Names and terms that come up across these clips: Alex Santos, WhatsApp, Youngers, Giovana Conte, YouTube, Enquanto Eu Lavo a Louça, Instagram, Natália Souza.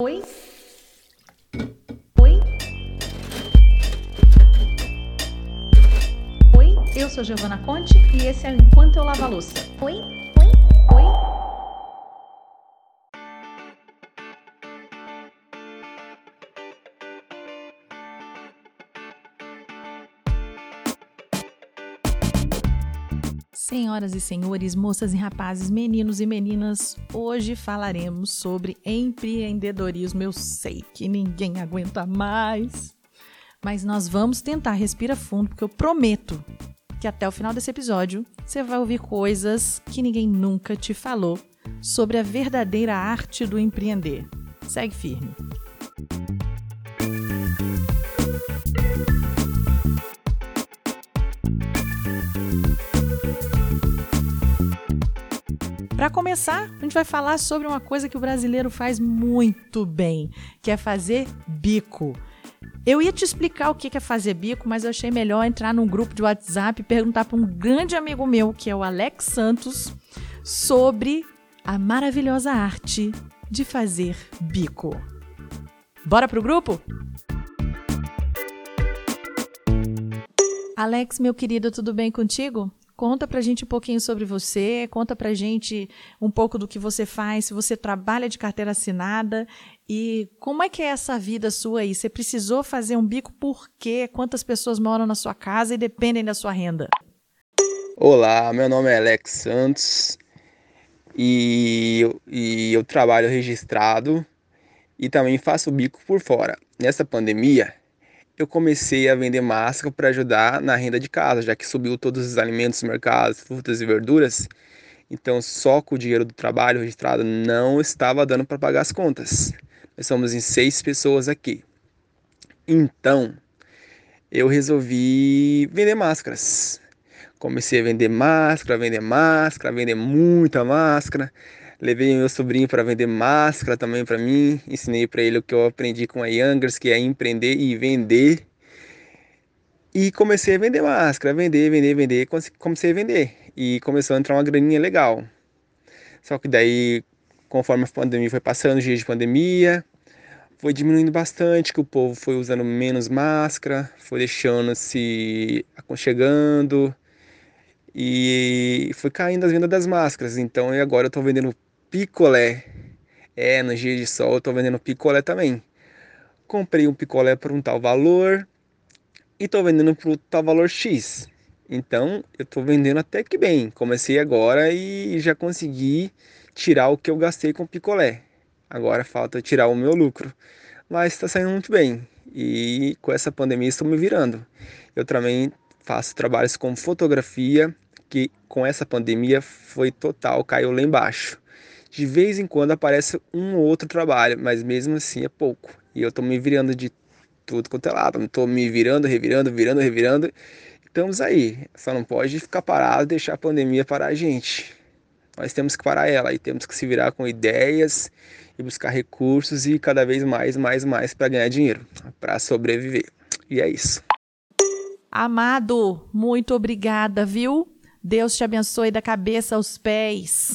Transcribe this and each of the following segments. Oi, eu sou Giovana Conte e esse é o Enquanto Eu Lavo a Louça. Oi. Senhoras e senhores, moças e rapazes, meninos e meninas, hoje falaremos sobre empreendedorismo. Eu sei que ninguém aguenta mais, mas nós vamos tentar, respira fundo, porque eu prometo que até o final desse episódio você vai ouvir coisas que ninguém nunca te falou sobre a verdadeira arte do empreender. Segue firme. Para começar, a gente vai falar sobre uma coisa que o brasileiro faz muito bem, que é fazer bico. Eu ia te explicar o que é fazer bico, mas eu achei melhor entrar num grupo de WhatsApp e perguntar para um grande amigo meu, que é o Alex Santos, sobre a maravilhosa arte de fazer bico. Bora pro grupo? Alex, meu querido, tudo bem contigo? Conta pra gente um pouquinho sobre você, conta pra gente um pouco do que você faz, se você trabalha de carteira assinada e como é que é essa vida sua aí? Você precisou fazer um bico por quê? Quantas pessoas moram na sua casa e dependem da sua renda? Olá, meu nome é Alex Santos e eu trabalho registrado e também faço bico por fora. Nessa pandemia, eu comecei a vender máscara para ajudar na renda de casa, já que subiu todos os alimentos no mercado, frutas e verduras. Então, só com o dinheiro do trabalho registrado não estava dando para pagar as contas. Nós somos em 6 pessoas aqui. Então, eu resolvi vender máscaras. Comecei a vender máscara, vender muita máscara. Levei meu sobrinho para vender máscara também para mim. Ensinei para ele o que eu aprendi com a Youngers, que é empreender e vender. E comecei a vender máscara, vender. Comecei a vender. E começou a entrar uma graninha legal. Só que daí, conforme a pandemia foi passando, os dias de pandemia, foi diminuindo bastante, que o povo foi usando menos máscara, foi deixando-se aconchegando. E foi caindo as vendas das máscaras. Então, e agora eu tô vendendo picolé. Nos dias de sol eu tô vendendo picolé também. Comprei um picolé por um tal valor e tô vendendo por tal valor X. Então, eu tô vendendo até que bem. Comecei agora e já consegui tirar o que eu gastei com picolé. Agora falta tirar o meu lucro. Mas tá saindo muito bem. E com essa pandemia estou me virando. Eu também faço trabalhos com fotografia, que com essa pandemia foi total, caiu lá embaixo. De vez em quando aparece um ou outro trabalho, mas mesmo assim é pouco. E eu tô me virando de tudo quanto é lado, tô me virando. Estamos aí, só não pode ficar parado, deixar a pandemia parar a gente. Nós temos que parar ela e temos que se virar com ideias e buscar recursos e cada vez mais para ganhar dinheiro, para sobreviver. E é isso. Amado, muito obrigada, viu? Deus te abençoe da cabeça aos pés.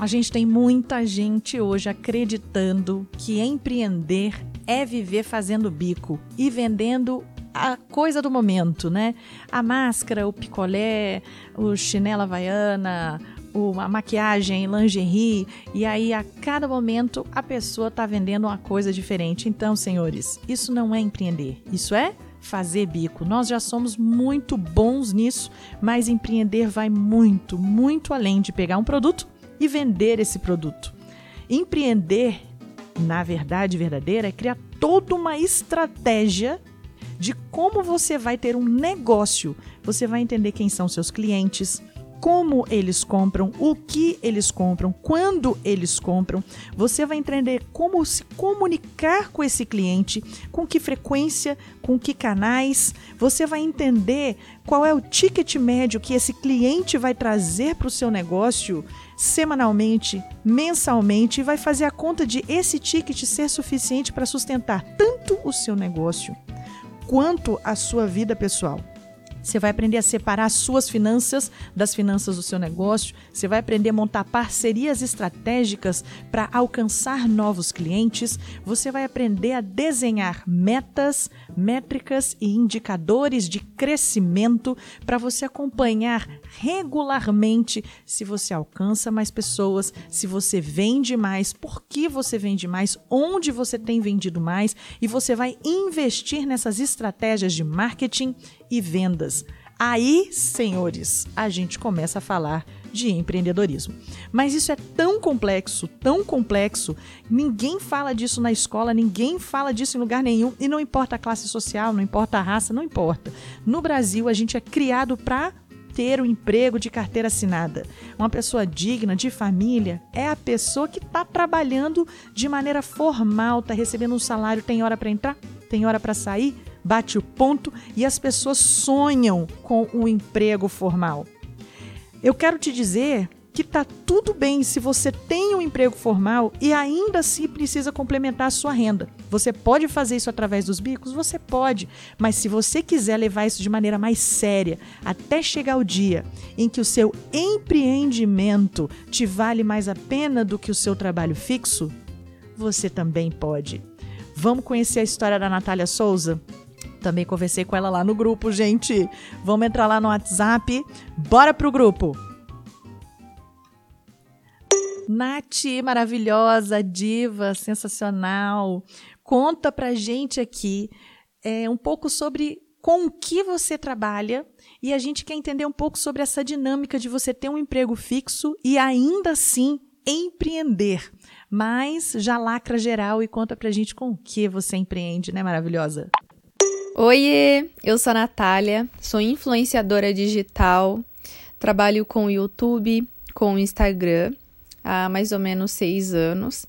A gente tem muita gente hoje acreditando que empreender é viver fazendo bico e vendendo a coisa do momento, né? A máscara, o picolé, o chinelo havaiana, a maquiagem, lingerie, e aí a cada momento a pessoa tá vendendo uma coisa diferente. Então, senhores, isso não é empreender, isso é fazer bico. Nós já somos muito bons nisso, mas empreender vai muito, muito além de pegar um produto e vender esse produto. Empreender, na verdade verdadeira, é criar toda uma estratégia de como você vai ter um negócio. Você vai entender quem são seus clientes, como eles compram, o que eles compram, quando eles compram. Você vai entender como se comunicar com esse cliente, com que frequência, com que canais. Você vai entender qual é o ticket médio que esse cliente vai trazer para o seu negócio semanalmente, mensalmente, e vai fazer a conta de esse ticket ser suficiente para sustentar tanto o seu negócio quanto à sua vida pessoal. Você vai aprender a separar as suas finanças das finanças do seu negócio. Você vai aprender a montar parcerias estratégicas para alcançar novos clientes. Você vai aprender a desenhar metas, métricas e indicadores de crescimento para você acompanhar regularmente se você alcança mais pessoas, se você vende mais, por que você vende mais, onde você tem vendido mais. E você vai investir nessas estratégias de marketing e vendas. Aí, senhores, a gente começa a falar de empreendedorismo. Mas isso é tão complexo, ninguém fala disso na escola, ninguém fala disso em lugar nenhum, e não importa a classe social, não importa a raça, não importa. No Brasil, a gente é criado para ter um emprego de carteira assinada. Uma pessoa digna, de família, é a pessoa que está trabalhando de maneira formal, está recebendo um salário, tem hora para entrar, tem hora para sair, bate o ponto, e as pessoas sonham com o emprego formal. Eu quero te dizer que tá tudo bem se você tem um emprego formal e ainda assim precisa complementar a sua renda. Você pode fazer isso através dos bicos? Você pode, mas se você quiser levar isso de maneira mais séria, até chegar o dia em que o seu empreendimento te vale mais a pena do que o seu trabalho fixo, você também pode. Vamos conhecer a história da Natália Souza? Também conversei com ela lá no grupo, gente. Vamos entrar lá no WhatsApp. Bora pro grupo! Nath, maravilhosa, diva, sensacional. Conta pra gente aqui um pouco sobre com o que você trabalha, e a gente quer entender um pouco sobre essa dinâmica de você ter um emprego fixo e ainda assim empreender. Mas já lacra geral e conta pra gente com o que você empreende, né, maravilhosa? Oiê, eu sou a Natália, sou influenciadora digital, trabalho com o YouTube, com o Instagram há mais ou menos 6 anos,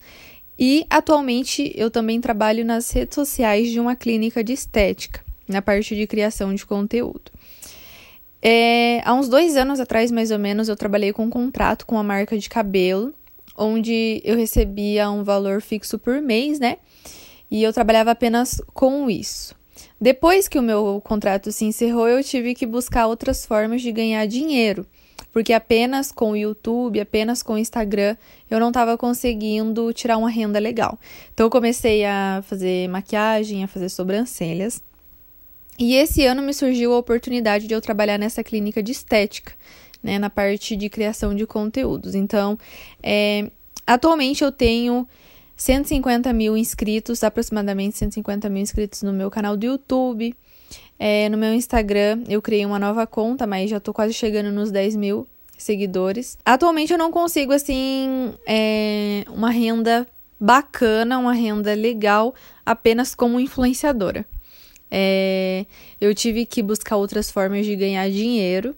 e atualmente eu também trabalho nas redes sociais de uma clínica de estética, na parte de criação de conteúdo. Há uns 2 anos atrás, mais ou menos, eu trabalhei com um contrato com uma marca de cabelo, onde eu recebia um valor fixo por mês, né, e eu trabalhava apenas com isso. Depois que o meu contrato se encerrou, eu tive que buscar outras formas de ganhar dinheiro, porque apenas com o YouTube, apenas com o Instagram, eu não estava conseguindo tirar uma renda legal. Então, eu comecei a fazer maquiagem, a fazer sobrancelhas, e esse ano me surgiu a oportunidade de eu trabalhar nessa clínica de estética, né, na parte de criação de conteúdos. Então, atualmente eu tenho 150 mil inscritos, aproximadamente 150 mil inscritos no meu canal do YouTube. No meu Instagram eu criei uma nova conta, mas já tô quase chegando nos 10 mil seguidores. Atualmente eu não consigo, assim, uma renda bacana, uma renda legal, apenas como influenciadora. Eu tive que buscar outras formas de ganhar dinheiro,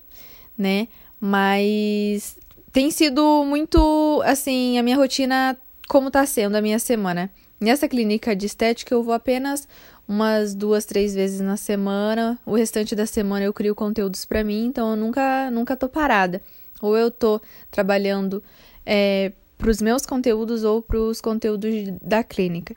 né? Mas tem sido muito, assim, a minha rotina. Como está sendo a minha semana? Nessa clínica de estética eu vou apenas umas 2, 3 vezes na semana. O restante da semana eu crio conteúdos para mim, então eu nunca tô parada. Ou eu tô trabalhando para os meus conteúdos ou para os conteúdos da clínica.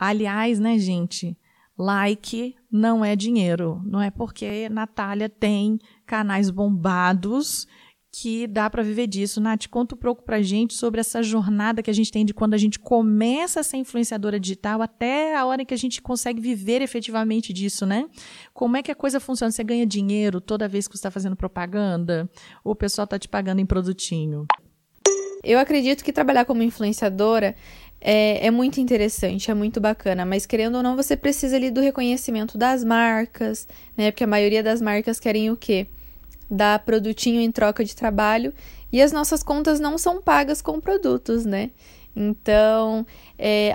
Aliás, né, gente? Like não é dinheiro. Não é porque Natália tem canais bombados que dá para viver disso. Nath, conta um pouco para a gente sobre essa jornada que a gente tem de quando a gente começa a ser influenciadora digital até a hora em que a gente consegue viver efetivamente disso, né? Como é que a coisa funciona? Você ganha dinheiro toda vez que você está fazendo propaganda? Ou o pessoal está te pagando em produtinho? Eu acredito que trabalhar como influenciadora é muito interessante, é muito bacana, mas querendo ou não, você precisa ali do reconhecimento das marcas, né? Porque a maioria das marcas querem o quê? Dar produtinho em troca de trabalho, e as nossas contas não são pagas com produtos, né? Então,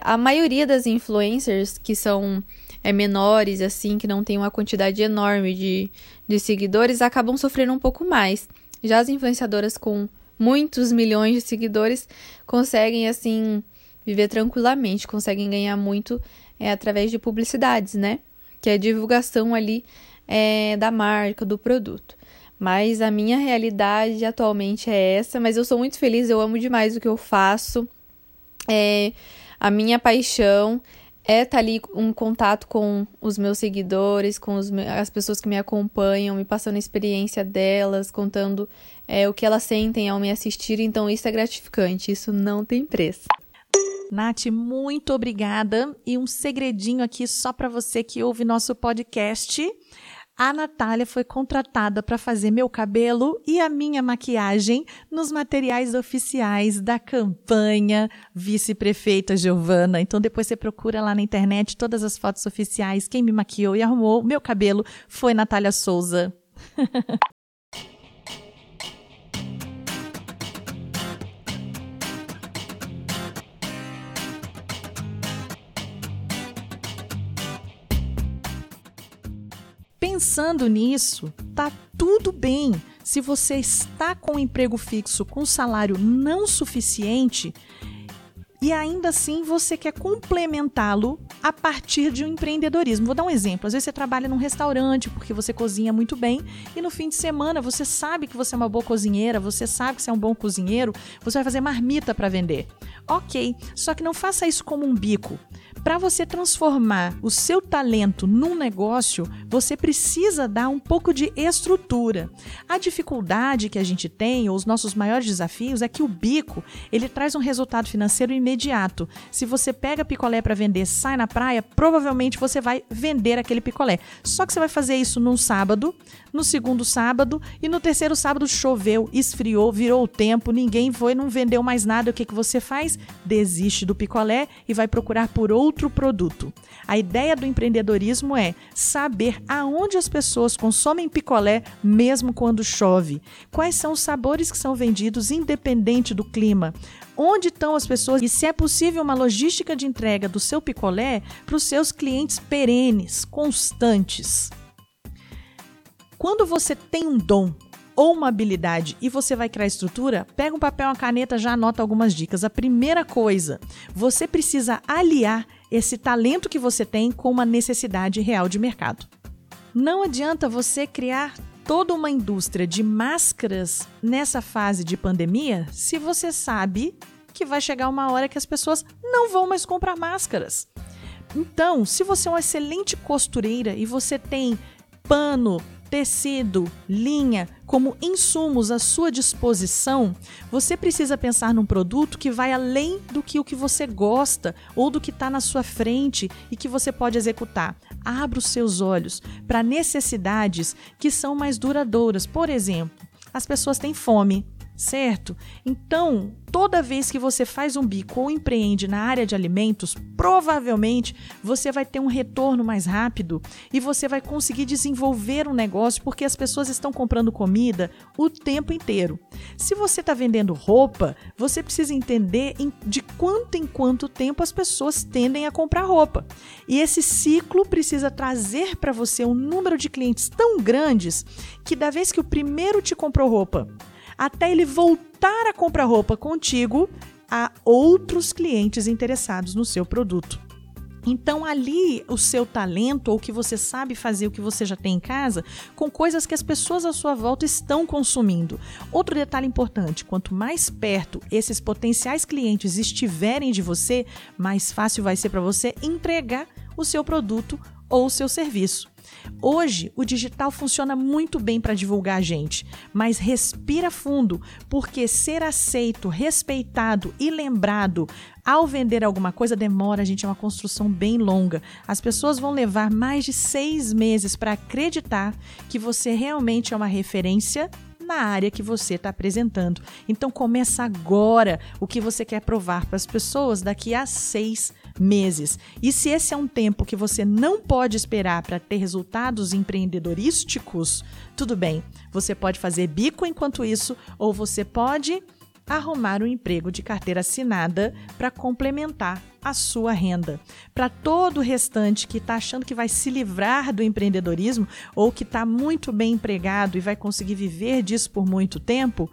a maioria das influencers que são menores, assim, que não tem uma quantidade enorme de seguidores, acabam sofrendo um pouco mais. Já as influenciadoras com muitos milhões de seguidores conseguem, assim, viver tranquilamente, conseguem ganhar muito através de publicidades, né? Que é a divulgação ali da marca, do produto. Mas a minha realidade atualmente é essa, mas eu sou muito feliz, eu amo demais o que eu faço, a minha paixão tá ali um contato com os meus seguidores, com as pessoas que me acompanham, me passando a experiência delas, contando o que elas sentem ao me assistir. Então, isso é gratificante, isso não tem preço. Nath, muito obrigada. E um segredinho aqui só para você que ouve nosso podcast. A Natália foi contratada para fazer meu cabelo e a minha maquiagem nos materiais oficiais da campanha Vice-Prefeita Giovana. Então depois você procura lá na internet todas as fotos oficiais, quem me maquiou e arrumou meu cabelo foi Natália Souza. Pensando nisso, tá tudo bem se você está com um emprego fixo com salário não suficiente e ainda assim você quer complementá-lo a partir de um empreendedorismo. Vou dar um exemplo. Às vezes você trabalha num restaurante porque você cozinha muito bem e no fim de semana você sabe que você é uma boa cozinheira, você sabe que você é um bom cozinheiro, você vai fazer marmita para vender. Ok, só que não faça isso como um bico. Para você transformar o seu talento num negócio, você precisa dar um pouco de estrutura. A dificuldade que a gente tem, ou os nossos maiores desafios, é que o bico, ele traz um resultado financeiro imediato. Se você pega picolé para vender, sai na praia, provavelmente você vai vender aquele picolé. Só que você vai fazer isso num sábado, no segundo sábado, e no terceiro sábado choveu, esfriou, virou o tempo, ninguém foi, não vendeu mais nada. O que você faz? Desiste do picolé e vai procurar por outro produto. A ideia do empreendedorismo é saber aonde as pessoas consomem picolé mesmo quando chove, quais são os sabores que são vendidos independente do clima, onde estão as pessoas e se é possível uma logística de entrega do seu picolé para os seus clientes perenes, constantes. Quando você tem um dom ou uma habilidade e você vai criar estrutura, pega um papel e uma caneta, já anota algumas dicas. A primeira coisa, você precisa aliar esse talento que você tem com uma necessidade real de mercado. Não adianta você criar toda uma indústria de máscaras nessa fase de pandemia se você sabe que vai chegar uma hora que as pessoas não vão mais comprar máscaras. Então, se você é uma excelente costureira e você tem pano, tecido, linha, como insumos à sua disposição, você precisa pensar num produto que vai além do que o que você gosta ou do que está na sua frente e que você pode executar. Abra os seus olhos para necessidades que são mais duradouras. Por exemplo, as pessoas têm fome, certo? Então, toda vez que você faz um bico ou empreende na área de alimentos, provavelmente você vai ter um retorno mais rápido e você vai conseguir desenvolver um negócio porque as pessoas estão comprando comida o tempo inteiro. Se você está vendendo roupa, você precisa entender de quanto em quanto tempo as pessoas tendem a comprar roupa. E esse ciclo precisa trazer para você um número de clientes tão grandes que da vez que o primeiro te comprou roupa, até ele voltar a comprar roupa contigo, há outros clientes interessados no seu produto. Então, ali o seu talento, ou o que você sabe fazer, o que você já tem em casa, com coisas que as pessoas à sua volta estão consumindo. Outro detalhe importante, quanto mais perto esses potenciais clientes estiverem de você, mais fácil vai ser para você entregar o seu produto ou o seu serviço. Hoje, o digital funciona muito bem para divulgar a gente, mas respira fundo, porque ser aceito, respeitado e lembrado ao vender alguma coisa demora, gente, é uma construção bem longa. As pessoas vão levar mais de 6 meses para acreditar que você realmente é uma referência na área que você está apresentando. Então, começa agora o que você quer provar para as pessoas daqui a 6 meses. E se esse é um tempo que você não pode esperar para ter resultados empreendedorísticos, tudo bem, você pode fazer bico enquanto isso, ou você pode arrumar um emprego de carteira assinada para complementar a sua renda. Para todo o restante que está achando que vai se livrar do empreendedorismo ou que está muito bem empregado e vai conseguir viver disso por muito tempo,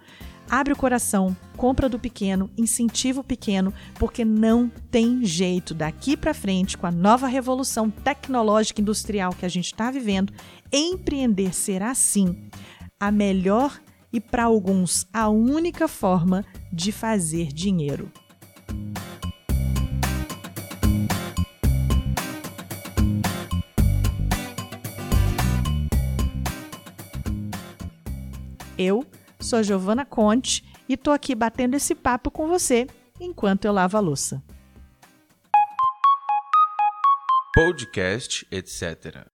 abre o coração, compra do pequeno, incentiva o pequeno, porque não tem jeito. Daqui para frente, com a nova revolução tecnológica e industrial que a gente está vivendo, empreender será sim a melhor e para alguns a única forma de fazer dinheiro. Eu sou a Giovana Conte e tô aqui batendo esse papo com você enquanto eu lavo a louça. Podcast, etc.